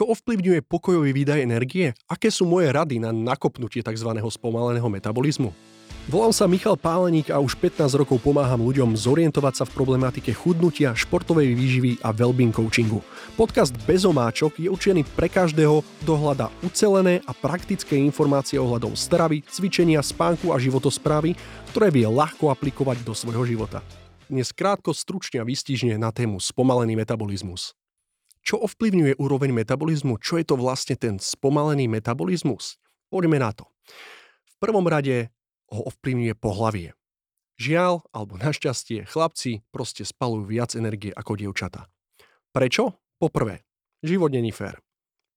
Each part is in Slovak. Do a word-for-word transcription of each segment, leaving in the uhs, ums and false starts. Čo ovplyvňuje pokojový výdaj energie? Aké sú moje rady na nakopnutie tzv. Spomaleného metabolizmu? Volám sa Michal Páleník a už pätnásť rokov pomáham ľuďom zorientovať sa v problematike chudnutia, športovej výživy a wellbeing coachingu. Podcast Bezomáčok je určený pre každého, kto hľadá ucelené a praktické informácie ohľadom stravy, cvičenia, spánku a životosprávy, ktoré vie ľahko aplikovať do svojho života. Dnes krátko, stručne a výstižne na tému spomalený metabolizmus. Čo ovplyvňuje úroveň metabolizmu? Čo je to vlastne ten spomalený metabolizmus? Poďme na to. V prvom rade ho ovplyvňuje pohlavie. Žiaľ, alebo našťastie, chlapci proste spalujú viac energie ako dievčatá. Prečo? Po prvé, život není fér.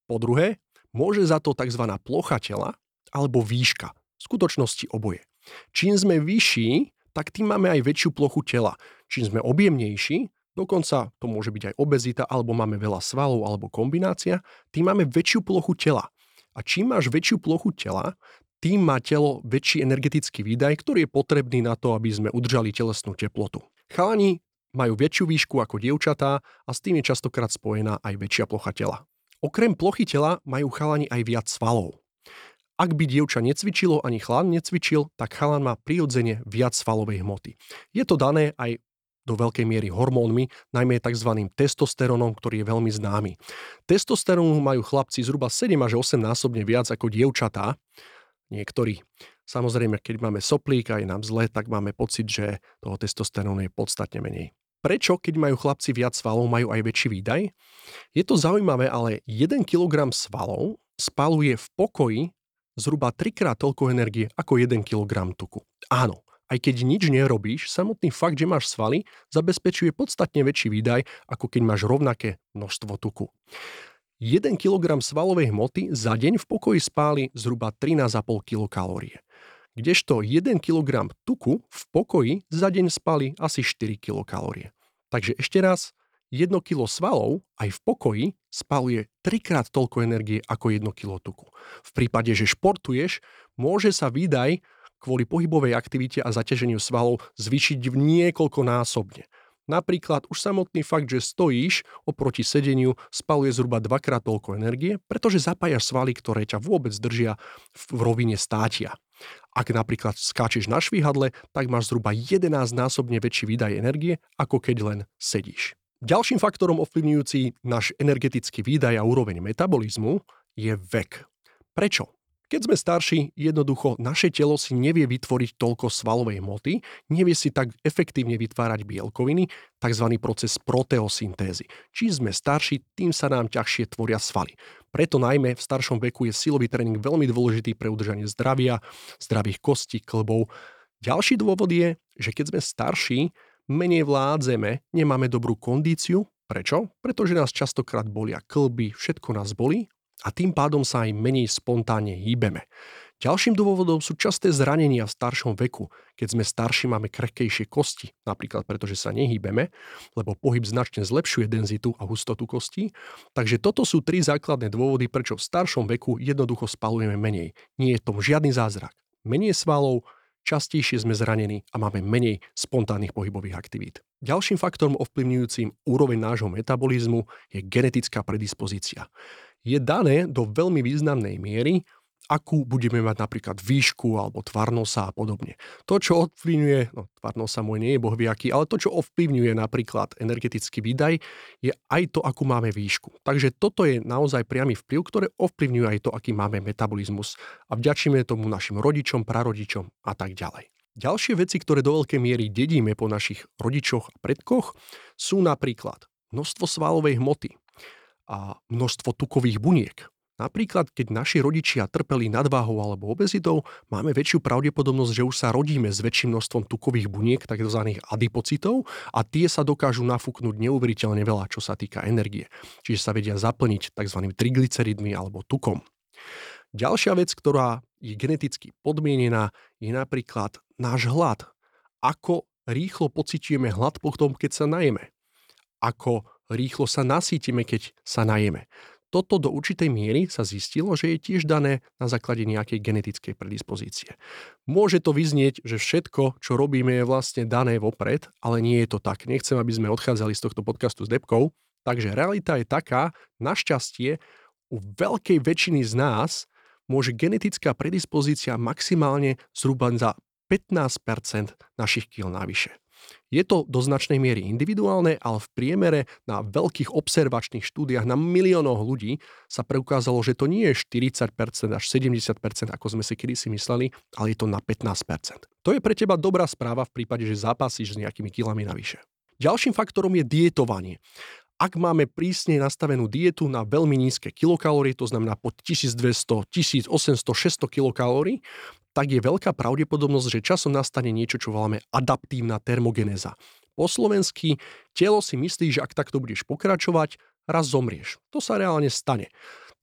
Po druhé, môže za to tzv. Plocha tela alebo výška. V skutočnosti oboje. Čím sme vyšší, tak tým máme aj väčšiu plochu tela. Čím sme objemnejší, dokonca to môže byť aj obezita, alebo máme veľa svalov, alebo kombinácia, tým máme väčšiu plochu tela. A čím máš väčšiu plochu tela, tým má telo väčší energetický výdaj, ktorý je potrebný na to, aby sme udržali telesnú teplotu. Chalani majú väčšiu výšku ako dievčatá a s tým je častokrát spojená aj väčšia plocha tela. Okrem plochy tela majú chalani aj viac svalov. Ak by dievča necvičilo, ani chlán necvičil, tak chalan má prirodzene viac svalovej hmoty. Je to dané aj do veľkej miery hormónmi, najmä tzv. Testosterónom, ktorý je veľmi známy. Testosterónu majú chlapci zhruba sedem až osem násobne viac ako dievčatá, niektorí. Samozrejme, keď máme soplík a je nám zle, tak máme pocit, že toho testosterónu je podstatne menej. Prečo, keď majú chlapci viac svalov, majú aj väčší výdaj? Je to zaujímavé, ale jeden kilogram svalov spaluje v pokoji zhruba trikrát toľko energie ako jeden kilogram tuku. Áno. Aj keď nič nerobíš, samotný fakt, že máš svaly, zabezpečuje podstatne väčší výdaj, ako keď máš rovnaké množstvo tuku. jeden kilogram svalovej hmoty za deň v pokoji spáli zhruba trinásť a pol kilokalórie. Kdežto jeden kilogram tuku v pokoji za deň spáli asi štyri kilokalórie. Takže ešte raz, jedno kilo svalov aj v pokoji spaľuje trikrát toľko energie ako jedno kilo tuku. V prípade, že športuješ, môže sa výdaj kvôli pohybovej aktivite a zaťaženiu svalov zvýšiť v niekoľkonásobne. Napríklad už samotný fakt, že stojíš oproti sedeniu, spaľuje zhruba dvakrát toľko energie, pretože zapájaš svaly, ktoré ťa vôbec držia v rovine státia. Ak napríklad skáčeš na švihadle, tak máš zhruba jedenásťnásobne väčší výdaj energie, ako keď len sedíš. Ďalším faktorom ovplyvňujúci náš energetický výdaj a úroveň metabolizmu je vek. Prečo? Keď sme starší, jednoducho naše telo si nevie vytvoriť toľko svalovej hmoty, nevie si tak efektívne vytvárať bielkoviny, tzv. Proces proteosyntézy. Čím sme starší, tým sa nám ťažšie tvoria svaly. Preto najmä v staršom veku je silový tréning veľmi dôležitý pre udržanie zdravia, zdravých kostí, klbov. Ďalší dôvod je, že keď sme starší, menej vládzeme, nemáme dobrú kondíciu. Prečo? Pretože nás častokrát bolia klby, všetko nás bolí. A tým pádom sa aj menej spontánne hýbeme. Ďalším dôvodom sú časté zranenia v staršom veku. Keď sme starší, máme krehkejšie kosti, napríklad pretože sa nehýbeme, lebo pohyb značne zlepšuje denzitu a hustotu kostí. Takže toto sú tri základné dôvody, prečo v staršom veku jednoducho spaľujeme menej. Nie je v tom žiadny zázrak. Menej svalov, častejšie sme zranení a máme menej spontánnych pohybových aktivít. Ďalším faktorom ovplyvňujúcim úroveň nášho metabolizmu je genetická predispozícia. Je dané do veľmi významnej miery, akú budeme mať napríklad výšku alebo tvar nosa a podobne. To, čo ovplyvňuje, no tvar nosa môj nie je bohviaký, ale to, čo ovplyvňuje napríklad energetický výdaj, je aj to, akú máme výšku. Takže toto je naozaj priamy vplyv, ktoré ovplyvňuje aj to, aký máme metabolizmus a vďačíme tomu našim rodičom, prarodičom a tak ďalej. Ďalšie veci, ktoré do veľkej miery dedíme po našich rodičoch a predkoch, sú napríklad množstvo svalovej hmoty a množstvo tukových buniek. Napríklad, keď naši rodičia trpeli nadváhou alebo obezitou, máme väčšiu pravdepodobnosť, že už sa rodíme s väčším množstvom tukových buniek, takzvaných adipocitov, a tie sa dokážu nafúknúť neuveriteľne veľa, čo sa týka energie. Čiže sa vedia zaplniť tzv. Triglyceridmi alebo tukom. Ďalšia vec, ktorá je geneticky podmienená, je napríklad náš hlad. Ako rýchlo pociťujeme hlad potom, keď sa najeme. Ako rýchlo sa nasítime, keď sa najeme. Toto do určitej miery sa zistilo, že je tiež dané na základe nejakej genetickej predispozície. Môže to vyznieť, že všetko, čo robíme, je vlastne dané vopred, ale nie je to tak. Nechcem, aby sme odchádzali z tohto podcastu s debkou. Takže realita je taká, našťastie u veľkej väčšiny z nás môže genetická predispozícia maximálne zhruba za pätnásť percent našich kíl navyše. Je to do značnej miery individuálne, ale v priemere na veľkých observačných štúdiách na miliónoch ľudí sa preukázalo, že to nie je štyridsať percent až sedemdesiat percent, ako sme si kedysi mysleli, ale je to na pätnásť percent. To je pre teba dobrá správa v prípade, že zápasíš s nejakými kilami navyše. Ďalším faktorom je dietovanie. Ak máme prísne nastavenú dietu na veľmi nízke kilokalórie, to znamená pod tisícdvesto, tisícosemsto, šesťsto kilokalórií, tak je veľká pravdepodobnosť, že časom nastane niečo, čo voláme adaptívna termogenéza. Po slovensky telo si myslí, že ak takto budeš pokračovať, raz zomrieš. To sa reálne stane.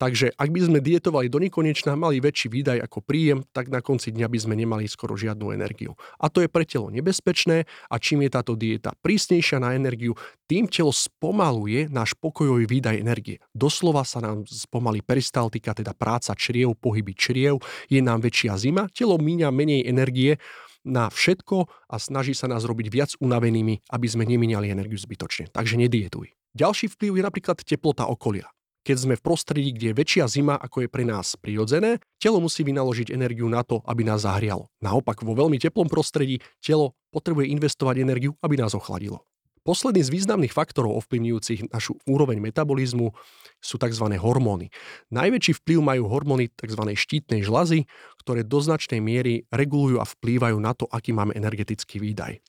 Takže ak by sme dietovali do nekonečna, mali väčší výdaj ako príjem, tak na konci dňa by sme nemali skoro žiadnu energiu. A to je pre telo nebezpečné a čím je táto dieta prísnejšia na energiu, tým telo spomaluje náš pokojový výdaj energie. Doslova sa nám spomalí peristaltika, teda práca čriev, pohyby čriev, je nám väčšia zima, telo míňa menej energie na všetko a snaží sa nás robiť viac unavenými, aby sme nemíňali energiu zbytočne. Takže nedietuj. Ďalší vplyv je napríklad teplota okolia. Keď sme v prostredí, kde je väčšia zima, ako je pre nás prirodzené, telo musí vynaložiť energiu na to, aby nás zahrialo. Naopak, vo veľmi teplom prostredí telo potrebuje investovať energiu, aby nás ochladilo. Posledný z významných faktorov ovplyvňujúcich našu úroveň metabolizmu sú tzv. Hormóny. Najväčší vplyv majú hormóny tzv. Štítnej žľazy, ktoré do značnej miery regulujú a vplývajú na to, aký máme energetický výdaj.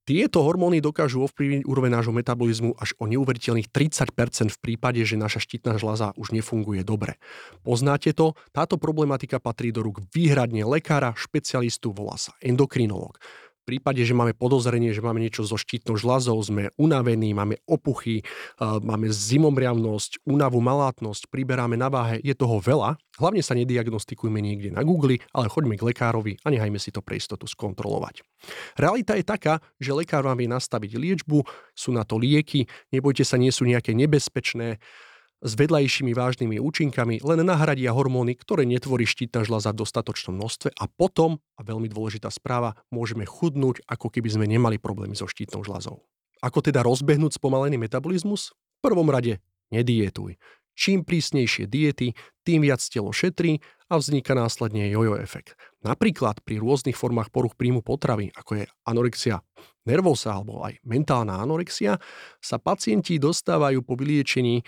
Tieto hormóny dokážu ovplyvniť úroveň nášho metabolizmu až o neuveriteľných tridsať percent v prípade, že naša štítna žľaza už nefunguje dobre. Poznáte to? Táto problematika patrí do rúk výhradne lekára, špecialistu, volá sa endokrinológ. V prípade, že máme podozrenie, že máme niečo so štítnou žľazou, sme unavení, máme opuchy, máme zimomriavnosť, únavu, malátnosť, priberáme na váhe, je toho veľa. Hlavne sa nediagnostikujme niekde na Google, ale choďme k lekárovi a nechajme si to pre istotu skontrolovať. Realita je taká, že lekár vám vie nastaviť liečbu, sú na to lieky, nebojte sa, nie sú nejaké nebezpečné, s vedľajšími vážnymi účinkami, len nahradia hormóny, ktoré netvorí štítna žľaza v dostatočnom množstve a potom, a veľmi dôležitá správa, môžeme chudnúť, ako keby sme nemali problémy so štítnou žľazou. Ako teda rozbehnúť spomalený metabolizmus? V prvom rade nedietuj. Čím prísnejšie diety, tým viac telo šetrí a vzniká následne jojo efekt. Napríklad pri rôznych formách poruch príjmu potravy, ako je anorexia nervosa alebo aj mentálna anorexia, sa pacienti dostávajú po vyliečení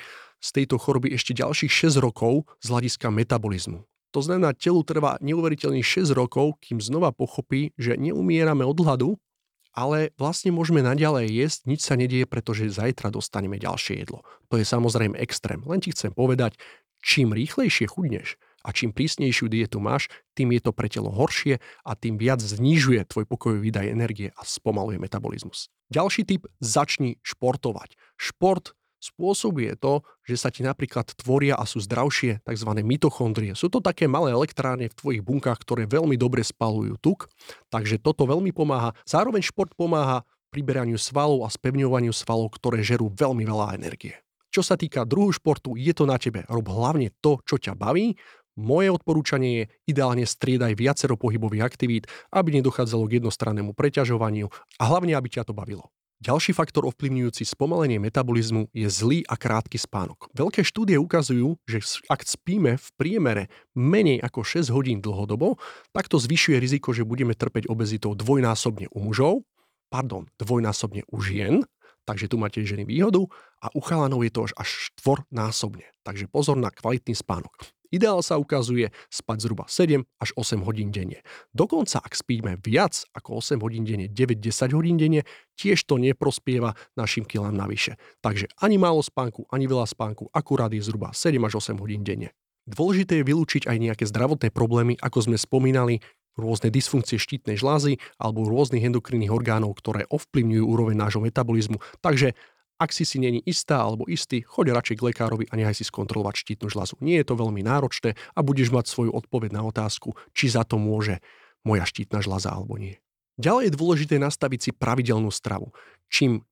z tejto choroby ešte ďalších šesť rokov z hľadiska metabolizmu. To znamená, telu trvá neuveriteľných šesť rokov, kým znova pochopí, že neumierame od hladu, ale vlastne môžeme naďalej jesť, nič sa nedieje, pretože zajtra dostaneme ďalšie jedlo. To je samozrejme extrém. Len ti chcem povedať, čím rýchlejšie chudneš a čím prísnejšiu dietu máš, tým je to pre telo horšie a tým viac znižuje tvoj pokojový výdaj energie a spomaluje metabolizmus. Ďalší tip, začni športovať. Šport spôsobuje to, že sa ti napríklad tvoria a sú zdravšie tzv. Mitochondrie. Sú to také malé elektrárne v tvojich bunkách, ktoré veľmi dobre spaľujú tuk, takže toto veľmi pomáha. Zároveň šport pomáha priberaniu svalov a spevňovaniu svalov, ktoré žerú veľmi veľa energie. Čo sa týka druhu športu, je to na tebe. Rob hlavne to, čo ťa baví. Moje odporúčanie je, ideálne striedaj viacero pohybových aktivít, aby nedochádzalo k jednostrannému preťažovaniu a hlavne, aby ťa to bavilo. Ďalší faktor ovplyvňujúci spomalenie metabolizmu je zlý a krátky spánok. Veľké štúdie ukazujú, že ak spíme v priemere menej ako šesť hodín dlhodobo, tak to zvyšuje riziko, že budeme trpeť obezitou dvojnásobne u mužov, pardon, dvojnásobne u žien, takže tu máte ženy výhodu a u chalanov je to až štvornásobne. Takže pozor na kvalitný spánok. Ideál sa ukazuje spať zhruba sedem až osem hodín denne. Dokonca, ak spíme viac ako osem hodín denne, deväť až desať hodín denne, tiež to neprospieva našim kilám navyše. Takže ani málo spánku, ani veľa spánku, akurát je zhruba sedem až osem hodín denne. Dôležité je vylúčiť aj nejaké zdravotné problémy, ako sme spomínali, rôzne dysfunkcie štítnej žľazy alebo rôznych endokrinných orgánov, ktoré ovplyvňujú úroveň nášho metabolizmu. Takže ak si si není istá alebo istý, choď radšej k lekárovi a nechaj si skontrolovať štítnu žľazu. Nie je to veľmi náročné a budeš mať svoju odpoveď na otázku, či za to môže moja štítna žľaza alebo nie. Ďalej je dôležité nastaviť si pravidelnú stravu. Čím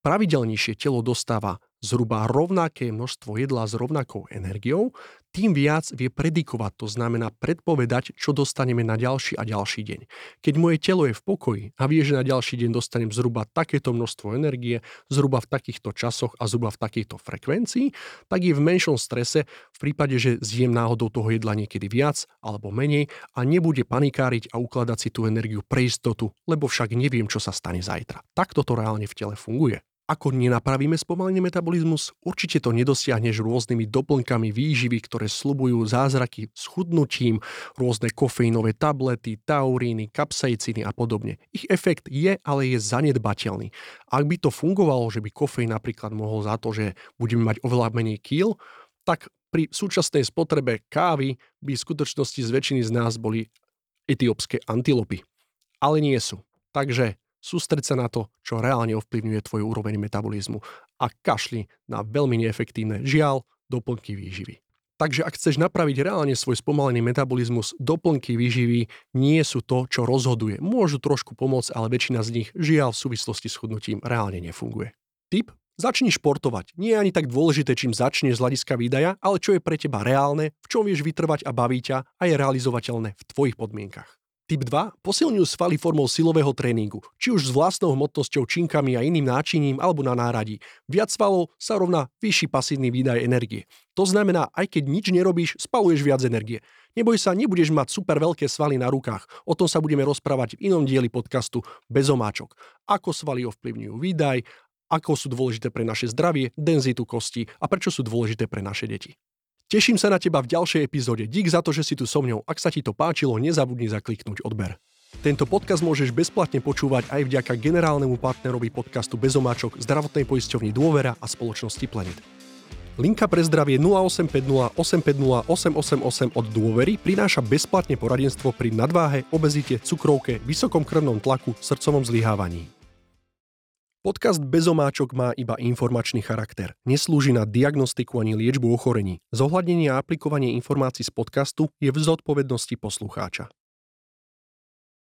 pravidelnejšie telo dostáva zhruba rovnaké množstvo jedla s rovnakou energiou, tým viac vie predikovať, to znamená predpovedať, čo dostaneme na ďalší a ďalší deň. Keď moje telo je v pokoji a vie, že na ďalší deň dostanem zhruba takéto množstvo energie, zhruba v takýchto časoch a zhruba v takýchto frekvencií, tak je v menšom strese v prípade, že zjem náhodou toho jedla niekedy viac alebo menej a nebude panikáriť a ukladať si tú energiu pre istotu, lebo však neviem, čo sa stane zajtra. Takto to reálne v tele funguje. Ako nenapravíme spomalený metabolizmus, určite to nedosiahneš rôznymi doplnkami výživy, ktoré sľubujú zázraky s chudnutím, rôzne kofeínové tablety, tauríny, kapsaicíny a podobne. Ich efekt je, ale je zanedbateľný. Ak by to fungovalo, že by kofeín napríklad mohol za to, že budeme mať oveľa menej kíl, tak pri súčasnej spotrebe kávy by v skutočnosti z väčšiny z nás boli etiópske antilopy. Ale nie sú. Takže sústreď sa na to, čo reálne ovplyvňuje tvoju úroveň metabolizmu a kašli na veľmi neefektívne, žiaľ, doplnky výživy. Takže ak chceš napraviť reálne svoj spomalený metabolizmus, doplnky výživy nie sú to, čo rozhoduje. Môžu trošku pomôcť, ale väčšina z nich, žiaľ, v súvislosti s chudnutím reálne nefunguje. Tip? Začni športovať. Nie je ani tak dôležité, čím začneš z hľadiska výdaja, ale čo je pre teba reálne, v čom vieš vytrvať a baví ťa a je realizovateľné v tvojich podmienkach. Typ dva. Posilňujú svaly formou silového tréningu, či už s vlastnou hmotnosťou, činkami a iným náčiním alebo na náradí. Viac svalov sa rovná vyšší pasívny výdaj energie. To znamená, aj keď nič nerobíš, spaluješ viac energie. Neboj sa, nebudeš mať super veľké svaly na rukách. O tom sa budeme rozprávať v inom dieli podcastu Bezomáčok. Ako svaly ovplyvňujú výdaj, ako sú dôležité pre naše zdravie, denzitu kosti a prečo sú dôležité pre naše deti. Teším sa na teba v ďalšej epizóde. Dík za to, že si tu so mňou. Ak sa ti to páčilo, nezabudni zakliknúť odber. Tento podcast môžeš bezplatne počúvať aj vďaka generálnemu partnerovi podcastu Bezomáčok, zdravotnej poisťovni Dôvera a spoločnosti Planeat. Linka pre zdravie nula osem päť nula osem päť nula osem osem osem od Dôvery prináša bezplatne poradenstvo pri nadváhe, obezite, cukrovke, vysokom krvnom tlaku, srdcovom zlyhávaní. Podcast Bezomáčok má iba informačný charakter. Neslúži na diagnostiku ani liečbu ochorení. Zohľadnenie a aplikovanie informácií z podcastu je v zodpovednosti poslucháča.